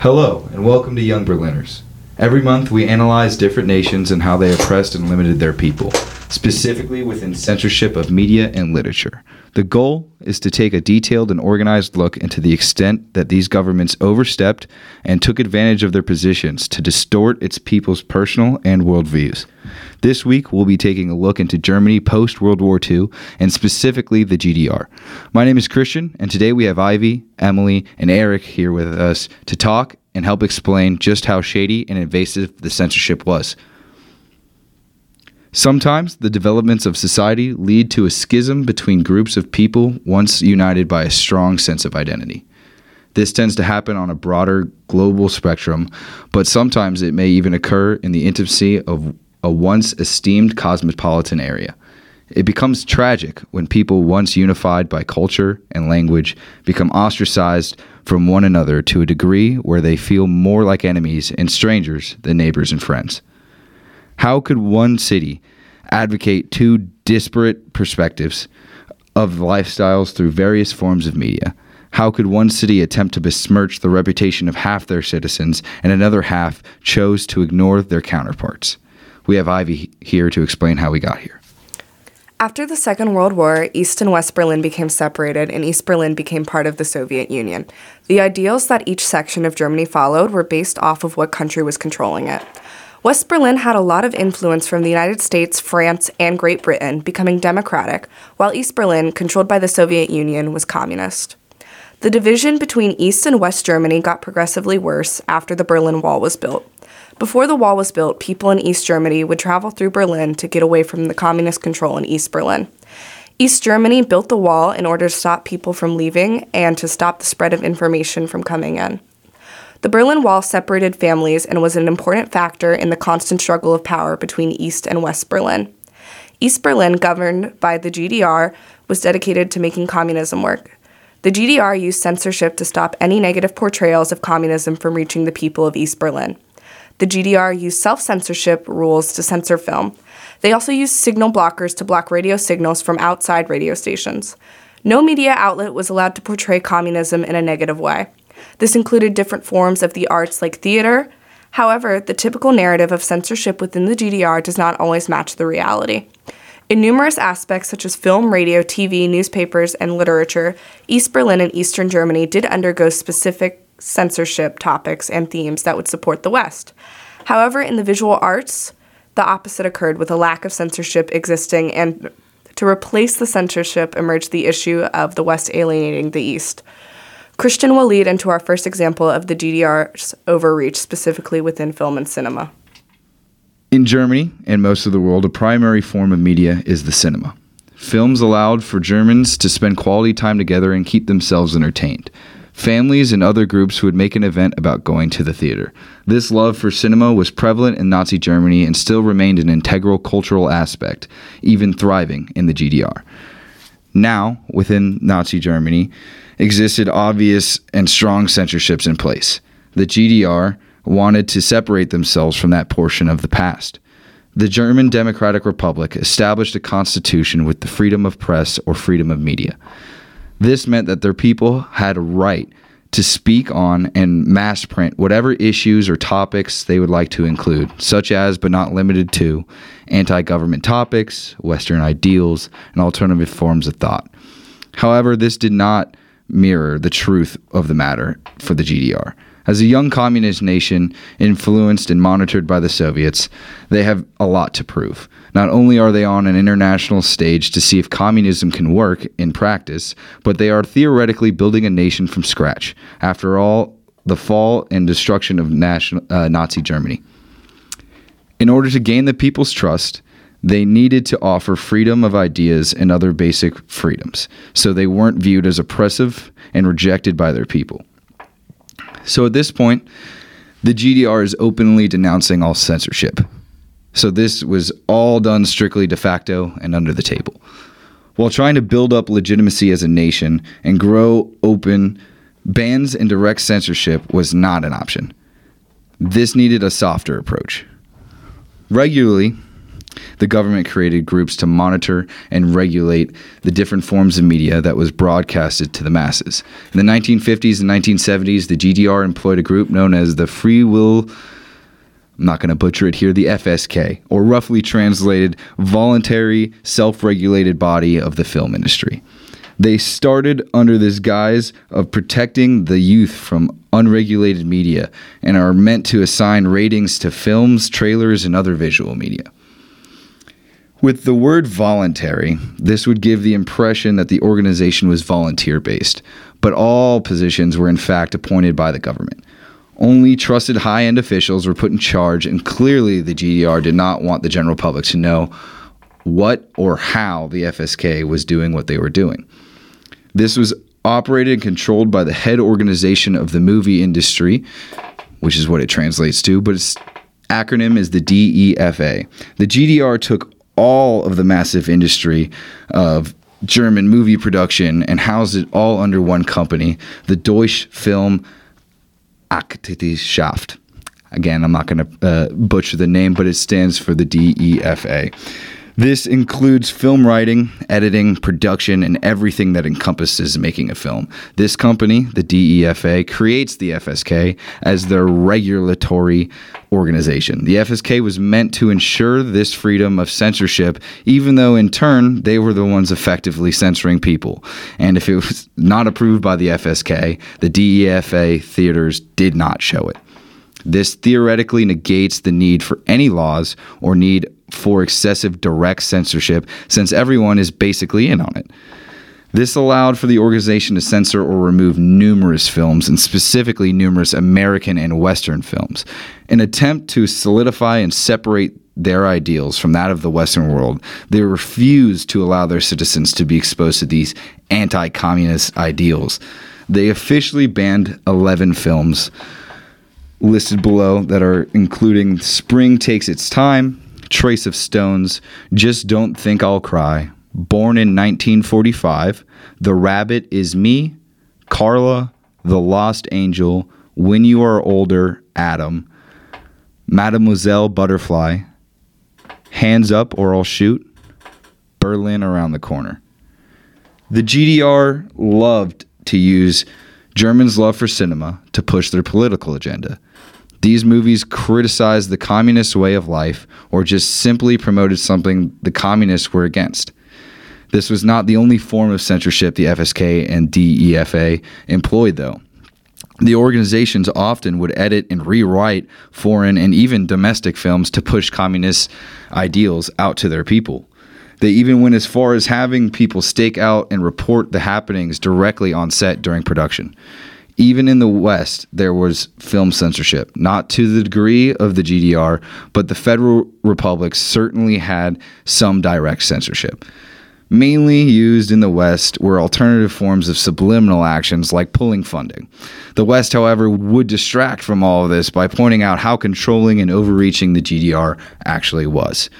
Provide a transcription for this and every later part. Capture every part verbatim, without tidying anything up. Hello, and welcome to Young Berliners. Every month we analyze different nations and how they oppressed and limited their people, specifically within censorship of media and literature. The goal is to take a detailed and organized look into the extent that these governments overstepped and took advantage of their positions to distort its people's personal and worldviews. This week, we'll be taking a look into Germany post-World War Two, and specifically the G D R. My name is Christian, and today we have Ivy, Emily, and Eric here with us to talk and help explain just how shady and invasive the censorship was. Sometimes the developments of society lead to a schism between groups of people once united by a strong sense of identity. This tends to happen on a broader global spectrum, but sometimes it may even occur in the intimacy of a once esteemed cosmopolitan area. It becomes tragic when people once unified by culture and language become ostracized from one another to a degree where they feel more like enemies and strangers than neighbors and friends. How could one city advocate two disparate perspectives of lifestyles through various forms of media? How could one city attempt to besmirch the reputation of half their citizens and another half chose to ignore their counterparts? We have Ivy here to explain how we got here. After the Second World War, East and West Berlin became separated, and East Berlin became part of the Soviet Union. The ideals that each section of Germany followed were based off of what country was controlling it. West Berlin had a lot of influence from the United States, France, and Great Britain, becoming democratic, while East Berlin, controlled by the Soviet Union, was communist. The division between East and West Germany got progressively worse after the Berlin Wall was built. Before the wall was built, people in East Germany would travel through Berlin to get away from the communist control in East Berlin. East Germany built the wall in order to stop people from leaving and to stop the spread of information from coming in. The Berlin Wall separated families and was an important factor in the constant struggle of power between East and West Berlin. East Berlin, governed by the G D R, was dedicated to making communism work. The G D R used censorship to stop any negative portrayals of communism from reaching the people of East Berlin. The G D R used self-censorship rules to censor film. They also used signal blockers to block radio signals from outside radio stations. No media outlet was allowed to portray communism in a negative way. This included different forms of the arts like theater. However, the typical narrative of censorship within the G D R does not always match the reality. In numerous aspects such as film, radio, T V, newspapers, and literature, East Berlin and Eastern Germany did undergo specific censorship topics and themes that would support the West. However, in the visual arts, the opposite occurred, with a lack of censorship existing, and to replace the censorship emerged the issue of the West alienating the East. Christian will lead into our first example of the G D R's overreach, specifically within film and cinema. In Germany and most of the world, a primary form of media is the cinema. Films allowed for Germans to spend quality time together and keep themselves entertained. Families and other groups would make an event about going to the theater. This love for cinema was prevalent in Nazi Germany and still remained an integral cultural aspect, even thriving in the G D R. Now, within Nazi Germany, existed obvious and strong censorships in place. The G D R wanted to separate themselves from that portion of the past. The German Democratic Republic established a constitution with the freedom of press or freedom of media. This meant that their people had a right to speak on and mass print whatever issues or topics they would like to include, such as, but not limited to, anti-government topics, Western ideals, and alternative forms of thought. However, this did not mirror the truth of the matter for the G D R. As a young communist nation influenced and monitored by the Soviets, they have a lot to prove. Not only are they on an international stage to see if communism can work in practice, but they are theoretically building a nation from scratch. After all, the fall and destruction of national, uh, Nazi Germany. In order to gain the people's trust, they needed to offer freedom of ideas and other basic freedoms, so they weren't viewed as oppressive and rejected by their people. So at this point, the G D R is openly denouncing all censorship. So this was all done strictly de facto and under the table. While trying to build up legitimacy as a nation and grow open, bans and direct censorship was not an option. This needed a softer approach. Regularly, the government created groups to monitor and regulate the different forms of media that was broadcasted to the masses. In the nineteen fifties and nineteen seventies, the G D R employed a group known as the Free Will, I'm not going to butcher it here, the F S K, or roughly translated, Voluntary Self-Regulated Body of the Film Industry. They started under this guise of protecting the youth from unregulated media and are meant to assign ratings to films, trailers, and other visual media. With the word voluntary, this would give the impression that the organization was volunteer-based, but all positions were in fact appointed by the government. Only trusted high-end officials were put in charge, and clearly the G D R did not want the general public to know what or how the F S K was doing what they were doing. This was operated and controlled by the head organization of the movie industry, which is what it translates to, but its acronym is the D E F A. The G D R took all of the massive industry of German movie production and housed it all under one company, the Deutsche Film Aktieschaft. Again, I'm not going to uh, butcher the name, but it stands for the D E F A. This includes film writing, editing, production, and everything that encompasses making a film. This company, the D E F A, creates the F S K as their regulatory organization. The F S K was meant to ensure this freedom of censorship, even though in turn, they were the ones effectively censoring people. And if it was not approved by the F S K, the D E F A theaters did not show it. This theoretically negates the need for any laws or need for excessive direct censorship, since everyone is basically in on it. This allowed for the organization to censor or remove numerous films, and specifically numerous American and Western films, in an attempt to solidify and separate their ideals from that of the Western world. They refused to allow their citizens to be exposed to these anti-communist ideals. They officially banned eleven films listed below that are including Spring Takes Its Time, Trace of Stones, Just Don't Think I'll Cry, Born in nineteen forty-five, The Rabbit Is Me, Carla, The Lost Angel, When You Are Older, Adam, Mademoiselle Butterfly, Hands Up or I'll Shoot, Berlin Around the Corner. The G D R loved to use Germans' love for cinema to push their political agenda. These movies criticized the communist way of life or just simply promoted something the communists were against. This was not the only form of censorship the F S K and D E F A employed, though. The organizations often would edit and rewrite foreign and even domestic films to push communist ideals out to their people. They even went as far as having people stake out and report the happenings directly on set during production. Even in the West, there was film censorship, not to the degree of the G D R, but the Federal Republic certainly had some direct censorship. Mainly used in the West were alternative forms of subliminal actions like pulling funding. The West, however, would distract from all of this by pointing out how controlling and overreaching the G D R actually was.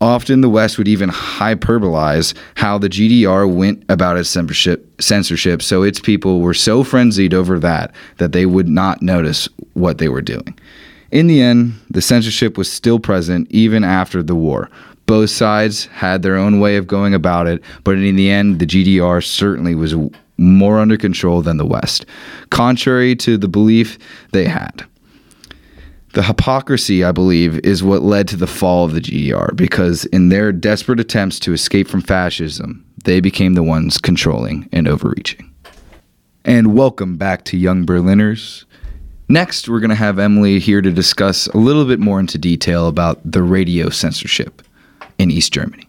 Often the West would even hyperbolize how the G D R went about its censorship, censorship, so its people were so frenzied over that that they would not notice what they were doing. In the end, the censorship was still present even after the war. Both sides had their own way of going about it, but in the end, the G D R certainly was more under control than the West, contrary to the belief they had. The hypocrisy, I believe, is what led to the fall of the G D R, because in their desperate attempts to escape from fascism, they became the ones controlling and overreaching. And welcome back to Young Berliners. Next, we're going to have Emily here to discuss a little bit more into detail about the radio censorship in East Germany.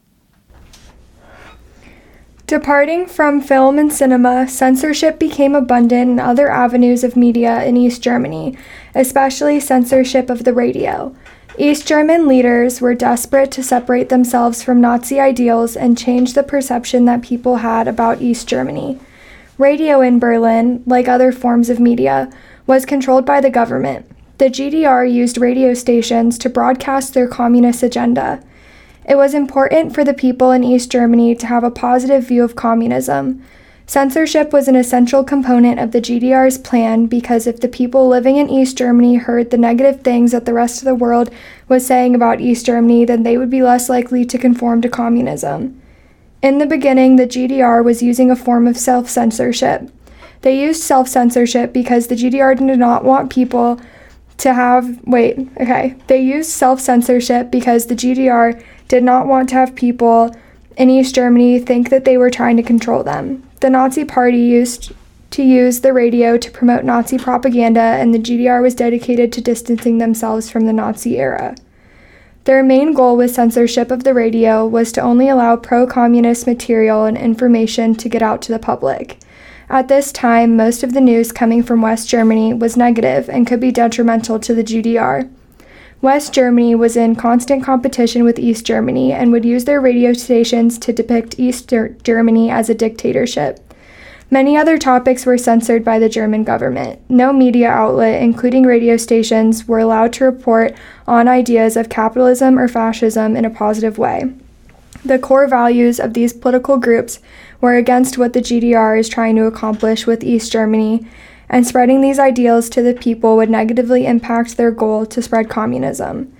Departing from film and cinema, censorship became abundant in other avenues of media in East Germany, especially censorship of the radio. East German leaders were desperate to separate themselves from Nazi ideals and change the perception that people had about East Germany. Radio in Berlin, like other forms of media, was controlled by the government. The G D R used radio stations to broadcast their communist agenda. It was important for the people in East Germany to have a positive view of communism. Censorship was an essential component of the G D R's plan because if the people living in East Germany heard the negative things that the rest of the world was saying about East Germany, then they would be less likely to conform to communism. In the beginning, the G D R was using a form of self-censorship. They used self-censorship because the G D R did not want people to have, wait, okay. They used self-censorship because the G D R did not want to have people in East Germany think that they were trying to control them. The Nazi Party used to use the radio to promote Nazi propaganda, and the G D R was dedicated to distancing themselves from the Nazi era. Their main goal with censorship of the radio was to only allow pro-communist material and information to get out to the public. At this time, most of the news coming from West Germany was negative and could be detrimental to the G D R. West Germany was in constant competition with East Germany and would use their radio stations to depict East Ger- Germany as a dictatorship. Many other topics were censored by the German government. No media outlet, including radio stations, were allowed to report on ideas of capitalism or fascism in a positive way. The core values of these political groups were against what the G D R is trying to accomplish with East Germany, and spreading these ideals to the people would negatively impact their goal to spread communism.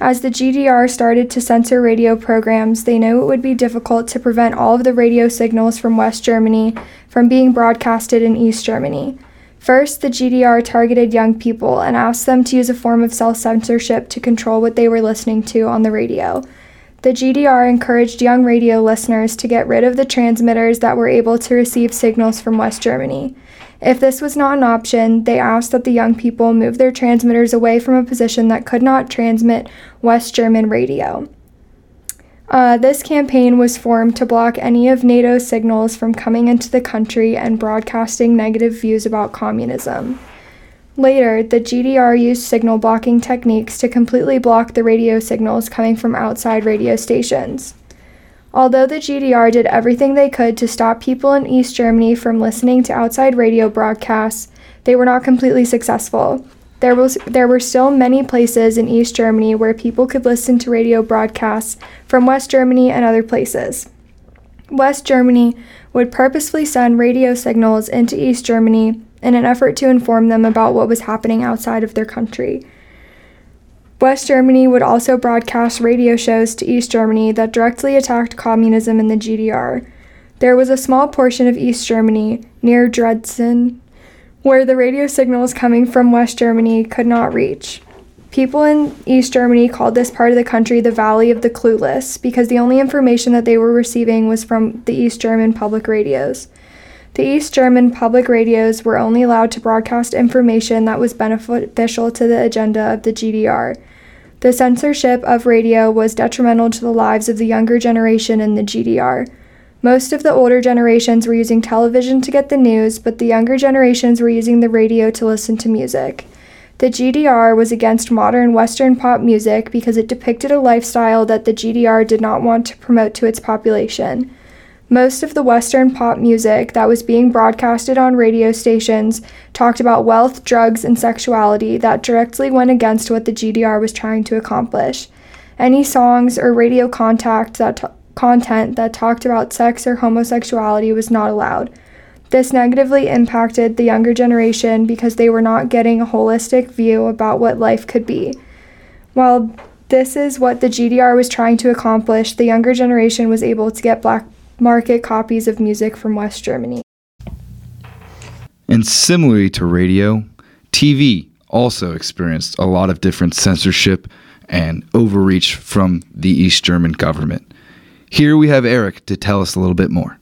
As the G D R started to censor radio programs, they knew it would be difficult to prevent all of the radio signals from West Germany from being broadcasted in East Germany. First, the G D R targeted young people and asked them to use a form of self-censorship to control what they were listening to on the radio. The G D R encouraged young radio listeners to get rid of the transmitters that were able to receive signals from West Germany. If this was not an option, they asked that the young people move their transmitters away from a position that could not transmit West German radio. Uh, this campaign was formed to block any of NATO's signals from coming into the country and broadcasting negative views about communism. Later, the G D R used signal blocking techniques to completely block the radio signals coming from outside radio stations. Although the G D R did everything they could to stop people in East Germany from listening to outside radio broadcasts, they were not completely successful. There was, there were still many places in East Germany where people could listen to radio broadcasts from West Germany and other places. West Germany would purposefully send radio signals into East Germany in an effort to inform them about what was happening outside of their country. West Germany would also broadcast radio shows to East Germany that directly attacked communism and the G D R. There was a small portion of East Germany, near Dresden, where the radio signals coming from West Germany could not reach. People in East Germany called this part of the country the Valley of the Clueless because the only information that they were receiving was from the East German public radios. The East German public radios were only allowed to broadcast information that was beneficial to the agenda of the G D R. The censorship of radio was detrimental to the lives of the younger generation in the G D R. Most of the older generations were using television to get the news, but the younger generations were using the radio to listen to music. The G D R was against modern Western pop music because it depicted a lifestyle that the G D R did not want to promote to its population. Most of the Western pop music that was being broadcasted on radio stations talked about wealth, drugs, and sexuality that directly went against what the G D R was trying to accomplish. Any songs or radio contact that t- content that talked about sex or homosexuality was not allowed. This negatively impacted the younger generation because they were not getting a holistic view about what life could be. While this is what the G D R was trying to accomplish, the younger generation was able to get black market copies of music from West Germany. And similarly to radio, T V also experienced a lot of different censorship and overreach from the East German government. Here we have Eric to tell us a little bit more.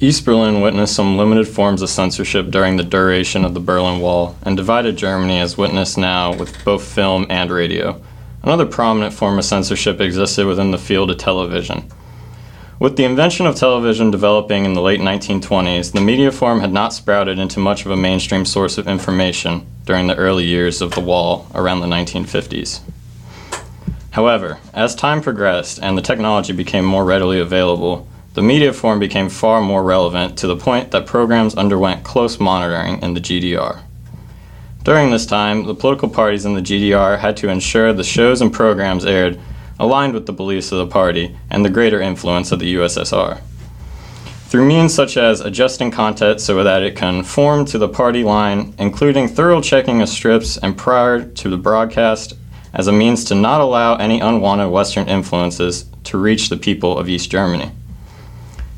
East Berlin witnessed some limited forms of censorship during the duration of the Berlin Wall and divided Germany as witnessed now with both film and radio. Another prominent form of censorship existed within the field of television. With the invention of television developing in the late nineteen twenties, the media form had not sprouted into much of a mainstream source of information during the early years of the wall around the nineteen fifties. However, as time progressed and the technology became more readily available, the media form became far more relevant to the point that programs underwent close monitoring in the G D R. During this time, the political parties in the G D R had to ensure the shows and programs aired aligned with the beliefs of the party and the greater influence of the U S S R. through means such as adjusting content so that it conform to the party line, including thorough checking of strips and prior to the broadcast as a means to not allow any unwanted Western influences to reach the people of East Germany.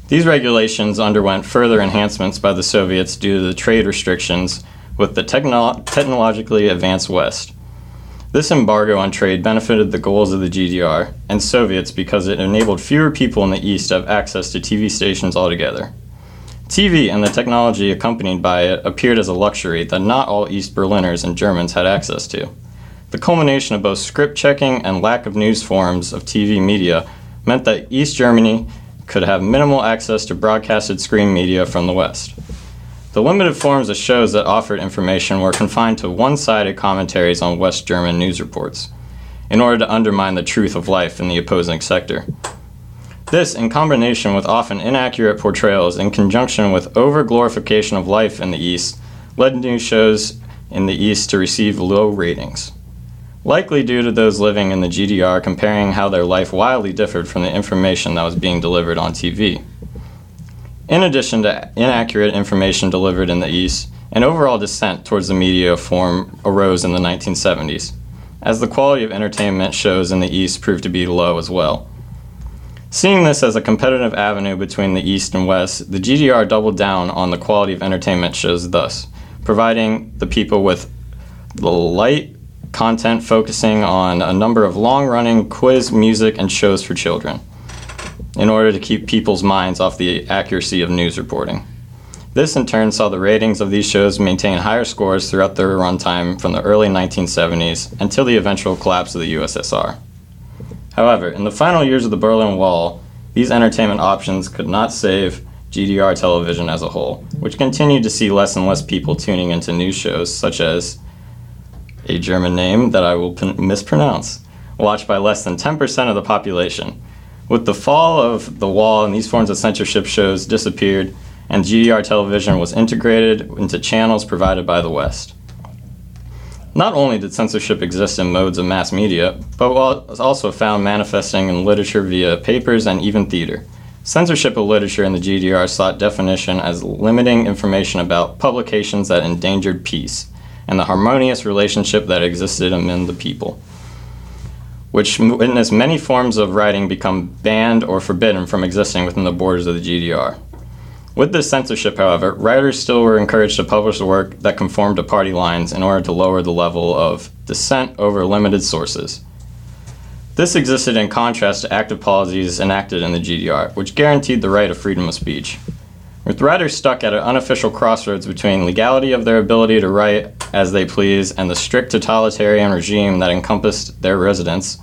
These regulations underwent further enhancements by the Soviets due to the trade restrictions with the techno- technologically advanced West. This embargo on trade benefited the goals of the G D R and Soviets because it enabled fewer people in the East to have access to T V stations altogether. T V and the technology accompanied by it appeared as a luxury that not all East Berliners and Germans had access to. The culmination of both script checking and lack of news forms of T V media meant that East Germany could have minimal access to broadcasted screen media from the West. The limited forms of shows that offered information were confined to one-sided commentaries on West German news reports, in order to undermine the truth of life in the opposing sector. This, in combination with often inaccurate portrayals in conjunction with over-glorification of life in the East, led news shows in the East to receive low ratings, likely due to those living in the G D R comparing how their life wildly differed from the information that was being delivered on T V. In addition to inaccurate information delivered in the East, an overall dissent towards the media form arose in the nineteen seventies, as the quality of entertainment shows in the East proved to be low as well. Seeing this as a competitive avenue between the East and West, the G D R doubled down on the quality of entertainment shows thus, providing the people with the light content focusing on a number of long-running quiz, music, and shows for children, in order to keep people's minds off the accuracy of news reporting. This in turn saw the ratings of these shows maintain higher scores throughout their runtime from the early nineteen seventies until the eventual collapse of the U S S R. However, in the final years of the Berlin Wall, these entertainment options could not save G D R television as a whole, which continued to see less and less people tuning into news shows such as a German name that I will mispronounce, watched by less than ten percent of the population. With the fall of the wall and these forms of censorship shows disappeared, and G D R television was integrated into channels provided by the West. Not only did censorship exist in modes of mass media, but was also found manifesting in literature via papers and even theater. Censorship of literature in the G D R sought definition as limiting information about publications that endangered peace and the harmonious relationship that existed among the people, which witnessed many forms of writing become banned or forbidden from existing within the borders of the G D R. With this censorship, however, writers still were encouraged to publish work that conformed to party lines in order to lower the level of dissent over limited sources. This existed in contrast to active policies enacted in the G D R, which guaranteed the right of freedom of speech. With writers stuck at an unofficial crossroads between legality of their ability to write as they please and the strict totalitarian regime that encompassed their residence,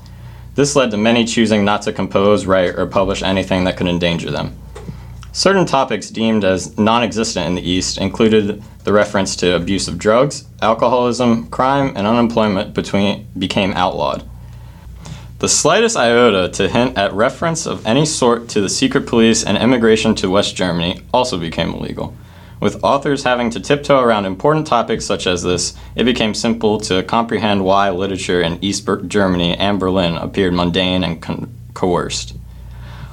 this led to many choosing not to compose, write, or publish anything that could endanger them. Certain topics deemed as non-existent in the East included the reference to abuse of drugs, alcoholism, crime, and unemployment between, became outlawed. The slightest iota to hint at reference of any sort to the secret police and immigration to West Germany also became illegal. With authors having to tiptoe around important topics such as this, it became simple to comprehend why literature in East Germany and Berlin appeared mundane and con- coerced.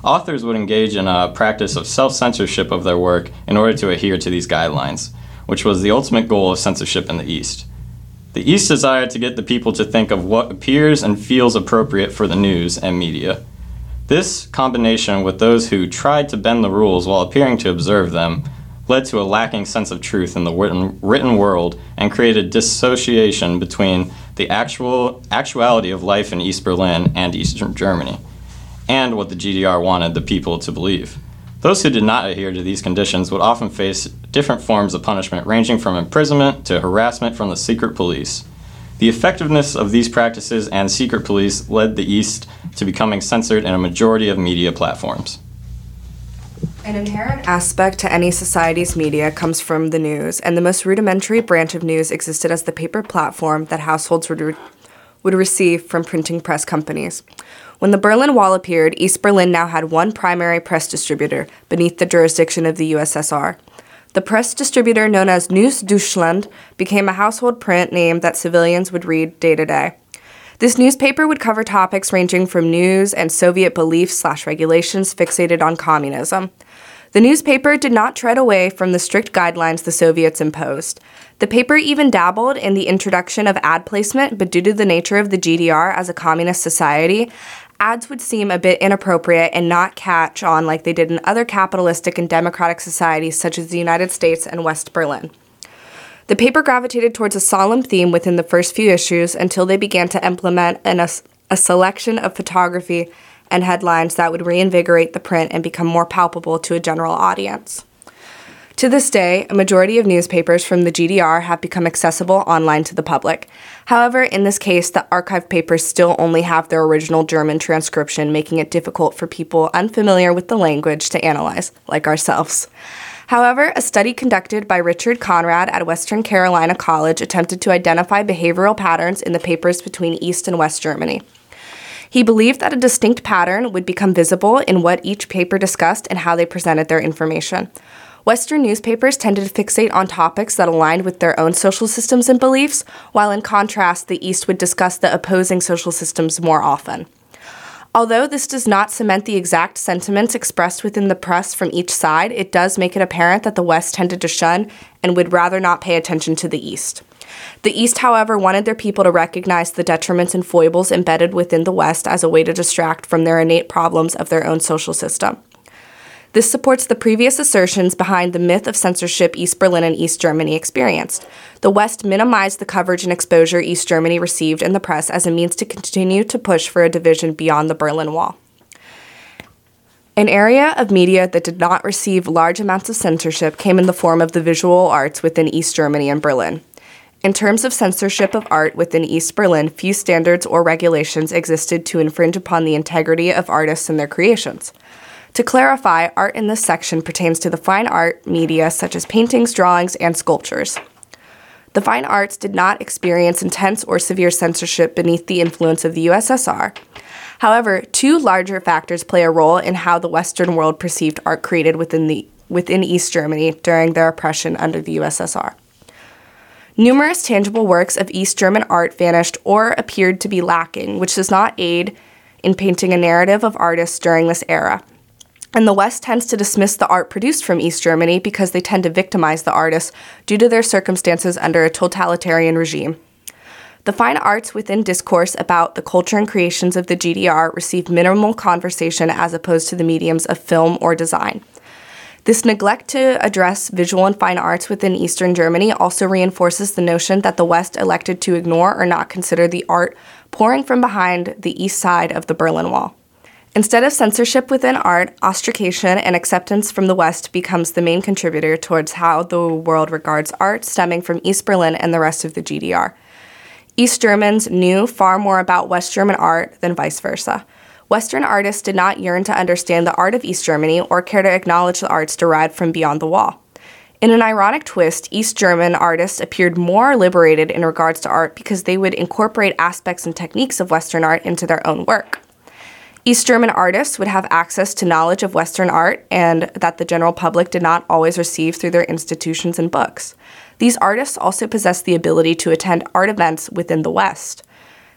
Authors would engage in a practice of self-censorship of their work in order to adhere to these guidelines, which was the ultimate goal of censorship in the East. The East desired to get the people to think of what appears and feels appropriate for the news and media. This combination with those who tried to bend the rules while appearing to observe them led to a lacking sense of truth in the written, written world and created dissociation between the actual actuality of life in East Berlin and Eastern Germany, and what the G D R wanted the people to believe. Those who did not adhere to these conditions would often face different forms of punishment ranging from imprisonment to harassment from the secret police. The effectiveness of these practices and secret police led the East to becoming censored in a majority of media platforms. An inherent aspect to any society's media comes from the news, and the most rudimentary branch of news existed as the paper platform that households would, re- would receive from printing press companies. When the Berlin Wall appeared, East Berlin now had one primary press distributor beneath the jurisdiction of the U S S R. The press distributor known as Neues Deutschland became a household print name that civilians would read day to day. This newspaper would cover topics ranging from news and Soviet beliefs slash regulations fixated on communism. The newspaper did not tread away from the strict guidelines the Soviets imposed. The paper even dabbled in the introduction of ad placement, but due to the nature of the G D R as a communist society, ads would seem a bit inappropriate and not catch on like they did in other capitalistic and democratic societies such as the United States and West Berlin. The paper gravitated towards a solemn theme within the first few issues until they began to implement an, a, a selection of photography and headlines that would reinvigorate the print and become more palpable to a general audience. To this day, a majority of newspapers from the G D R have become accessible online to the public. However, in this case, the archive papers still only have their original German transcription, making it difficult for people unfamiliar with the language to analyze, like ourselves. However, a study conducted by Richard Conrad at Western Carolina College attempted to identify behavioral patterns in the papers between East and West Germany. He believed that a distinct pattern would become visible in what each paper discussed and how they presented their information. Western newspapers tended to fixate on topics that aligned with their own social systems and beliefs, while in contrast, the East would discuss the opposing social systems more often. Although this does not cement the exact sentiments expressed within the press from each side, it does make it apparent that the West tended to shun and would rather not pay attention to the East. The East, however, wanted their people to recognize the detriments and foibles embedded within the West as a way to distract from their innate problems of their own social system. This supports the previous assertions behind the myth of censorship East Berlin and East Germany experienced. The West minimized the coverage and exposure East Germany received in the press as a means to continue to push for a division beyond the Berlin Wall. An area of media that did not receive large amounts of censorship came in the form of the visual arts within East Germany and Berlin. In terms of censorship of art within East Berlin, few standards or regulations existed to infringe upon the integrity of artists and their creations. To clarify, art in this section pertains to the fine art media such as paintings, drawings, and sculptures. The fine arts did not experience intense or severe censorship beneath the influence of the U S S R. However, two larger factors play a role in how the Western world perceived art created within, the, within East Germany during their oppression under the U S S R. Numerous tangible works of East German art vanished or appeared to be lacking, which does not aid in painting a narrative of artists during this era. And the West tends to dismiss the art produced from East Germany because they tend to victimize the artists due to their circumstances under a totalitarian regime. The fine arts within discourse about the culture and creations of the G D R received minimal conversation as opposed to the mediums of film or design. This neglect to address visual and fine arts within Eastern Germany also reinforces the notion that the West elected to ignore or not consider the art pouring from behind the east side of the Berlin Wall. Instead of censorship within art, ostracism and acceptance from the West becomes the main contributor towards how the world regards art stemming from East Berlin and the rest of the G D R. East Germans knew far more about West German art than vice versa. Western artists did not yearn to understand the art of East Germany or care to acknowledge the arts derived from beyond the wall. In an ironic twist, East German artists appeared more liberated in regards to art because they would incorporate aspects and techniques of Western art into their own work. East German artists would have access to knowledge of Western art and that the general public did not always receive through their institutions and books. These artists also possessed the ability to attend art events within the West.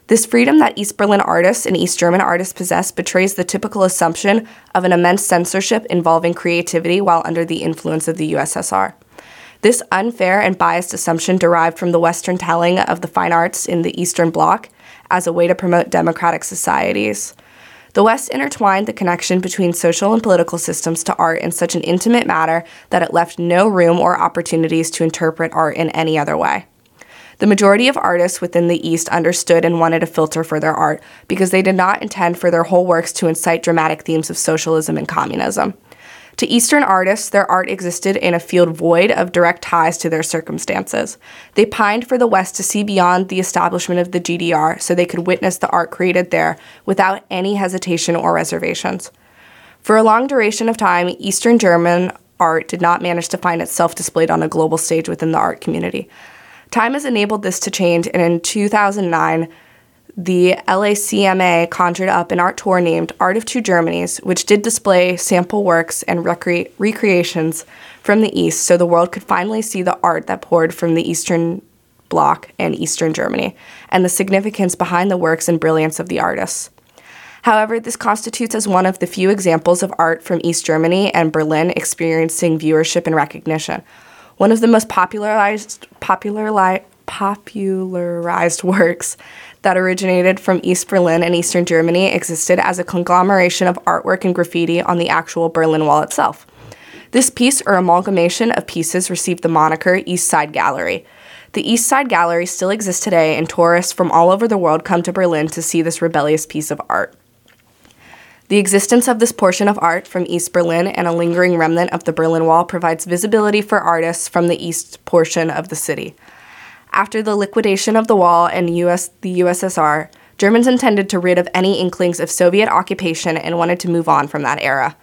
This freedom that East Berlin artists and East German artists possess betrays the typical assumption of an immense censorship involving creativity while under the influence of the U S S R. This unfair and biased assumption derived from the Western telling of the fine arts in the Eastern Bloc as a way to promote democratic societies. The West intertwined the connection between social and political systems to art in such an intimate manner that it left no room or opportunities to interpret art in any other way. The majority of artists within the East understood and wanted a filter for their art because they did not intend for their whole works to incite dramatic themes of socialism and communism. To Eastern artists, their art existed in a field void of direct ties to their circumstances. They pined for the West to see beyond the establishment of the G D R so they could witness the art created there without any hesitation or reservations. For a long duration of time, Eastern German art did not manage to find itself displayed on a global stage within the art community. Time has enabled this to change, and in two thousand nine, the L A C M A conjured up an art tour named Art of Two Germanys, which did display sample works and recre- recreations from the East so the world could finally see the art that poured from the Eastern Bloc and Eastern Germany, and the significance behind the works and brilliance of the artists. However, this constitutes as one of the few examples of art from East Germany and Berlin experiencing viewership and recognition. One of the most popularized, popular, popularized works that originated from East Berlin and Eastern Germany existed as a conglomeration of artwork and graffiti on the actual Berlin Wall itself. This piece, or amalgamation of pieces, received the moniker East Side Gallery. The East Side Gallery still exists today, and tourists from all over the world come to Berlin to see this rebellious piece of art. The existence of this portion of art from East Berlin and a lingering remnant of the Berlin Wall provides visibility for artists from the east portion of the city. After the liquidation of the wall and U S, the U S S R, Germans intended to rid of any inklings of Soviet occupation and wanted to move on from that era.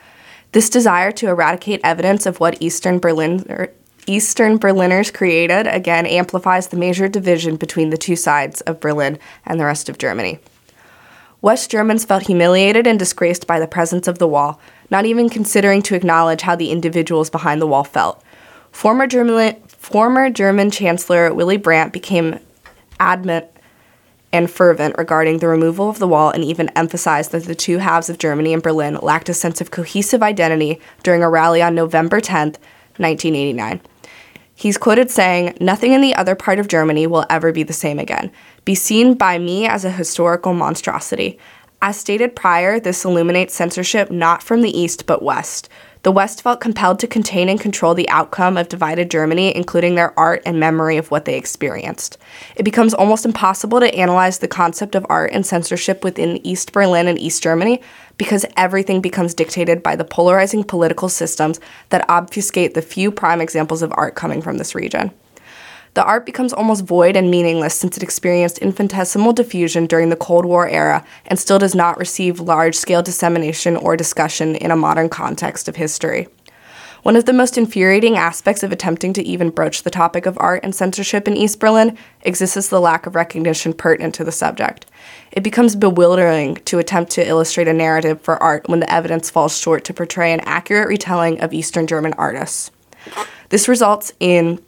This desire to eradicate evidence of what Eastern Berlin, or Eastern Berliners created again amplifies the major division between the two sides of Berlin and the rest of Germany. West Germans felt humiliated and disgraced by the presence of the wall, not even considering to acknowledge how the individuals behind the wall felt. Former German, former German Chancellor Willy Brandt became adamant and fervent regarding the removal of the wall and even emphasized that the two halves of Germany and Berlin lacked a sense of cohesive identity during a rally on November tenth, nineteen eighty-nine. He's quoted saying, "Nothing in the other part of Germany will ever be the same again. Be seen by me as a historical monstrosity. As stated prior, this illuminates censorship not from the East but West. The West felt compelled to contain and control the outcome of divided Germany, including their art and memory of what they experienced. It becomes almost impossible to analyze the concept of art and censorship within East Berlin and East Germany because everything becomes dictated by the polarizing political systems that obfuscate the few prime examples of art coming from this region. The art becomes almost void and meaningless since it experienced infinitesimal diffusion during the Cold War era and still does not receive large-scale dissemination or discussion in a modern context of history. One of the most infuriating aspects of attempting to even broach the topic of art and censorship in East Berlin exists as the lack of recognition pertinent to the subject. It becomes bewildering to attempt to illustrate a narrative for art when the evidence falls short to portray an accurate retelling of Eastern German artists. This results in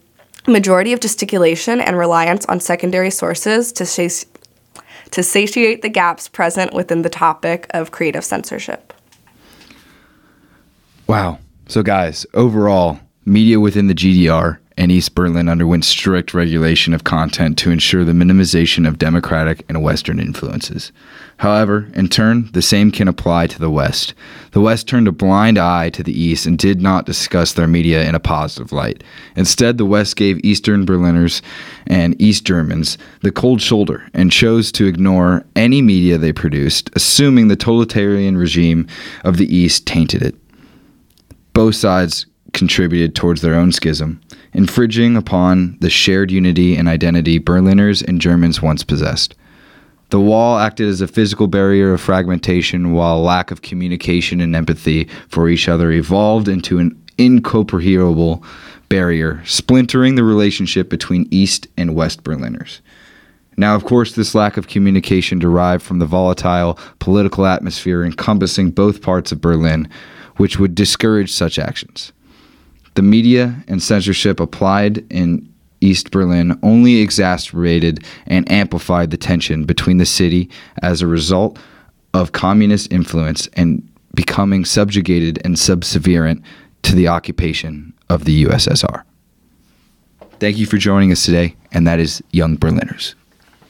majority of gesticulation and reliance on secondary sources to, sati- to satiate the gaps present within the topic of creative censorship." Wow. So guys, overall, media within the G D R and East Berlin underwent strict regulation of content to ensure the minimization of democratic and Western influences. However, in turn, the same can apply to the West. The West turned a blind eye to the East and did not discuss their media in a positive light. Instead, the West gave Eastern Berliners and East Germans the cold shoulder and chose to ignore any media they produced, assuming the totalitarian regime of the East tainted it. Both sides contributed towards their own schism, infringing upon the shared unity and identity Berliners and Germans once possessed. The wall acted as a physical barrier of fragmentation, while a lack of communication and empathy for each other evolved into an incompatible barrier, splintering the relationship between East and West Berliners. Now, of course, this lack of communication derived from the volatile political atmosphere encompassing both parts of Berlin, which would discourage such actions. The media and censorship applied in East Berlin only exacerbated and amplified the tension between the city as a result of communist influence and becoming subjugated and subservient to the occupation of the U S S R. Thank you for joining us today, and that is Young Berliners.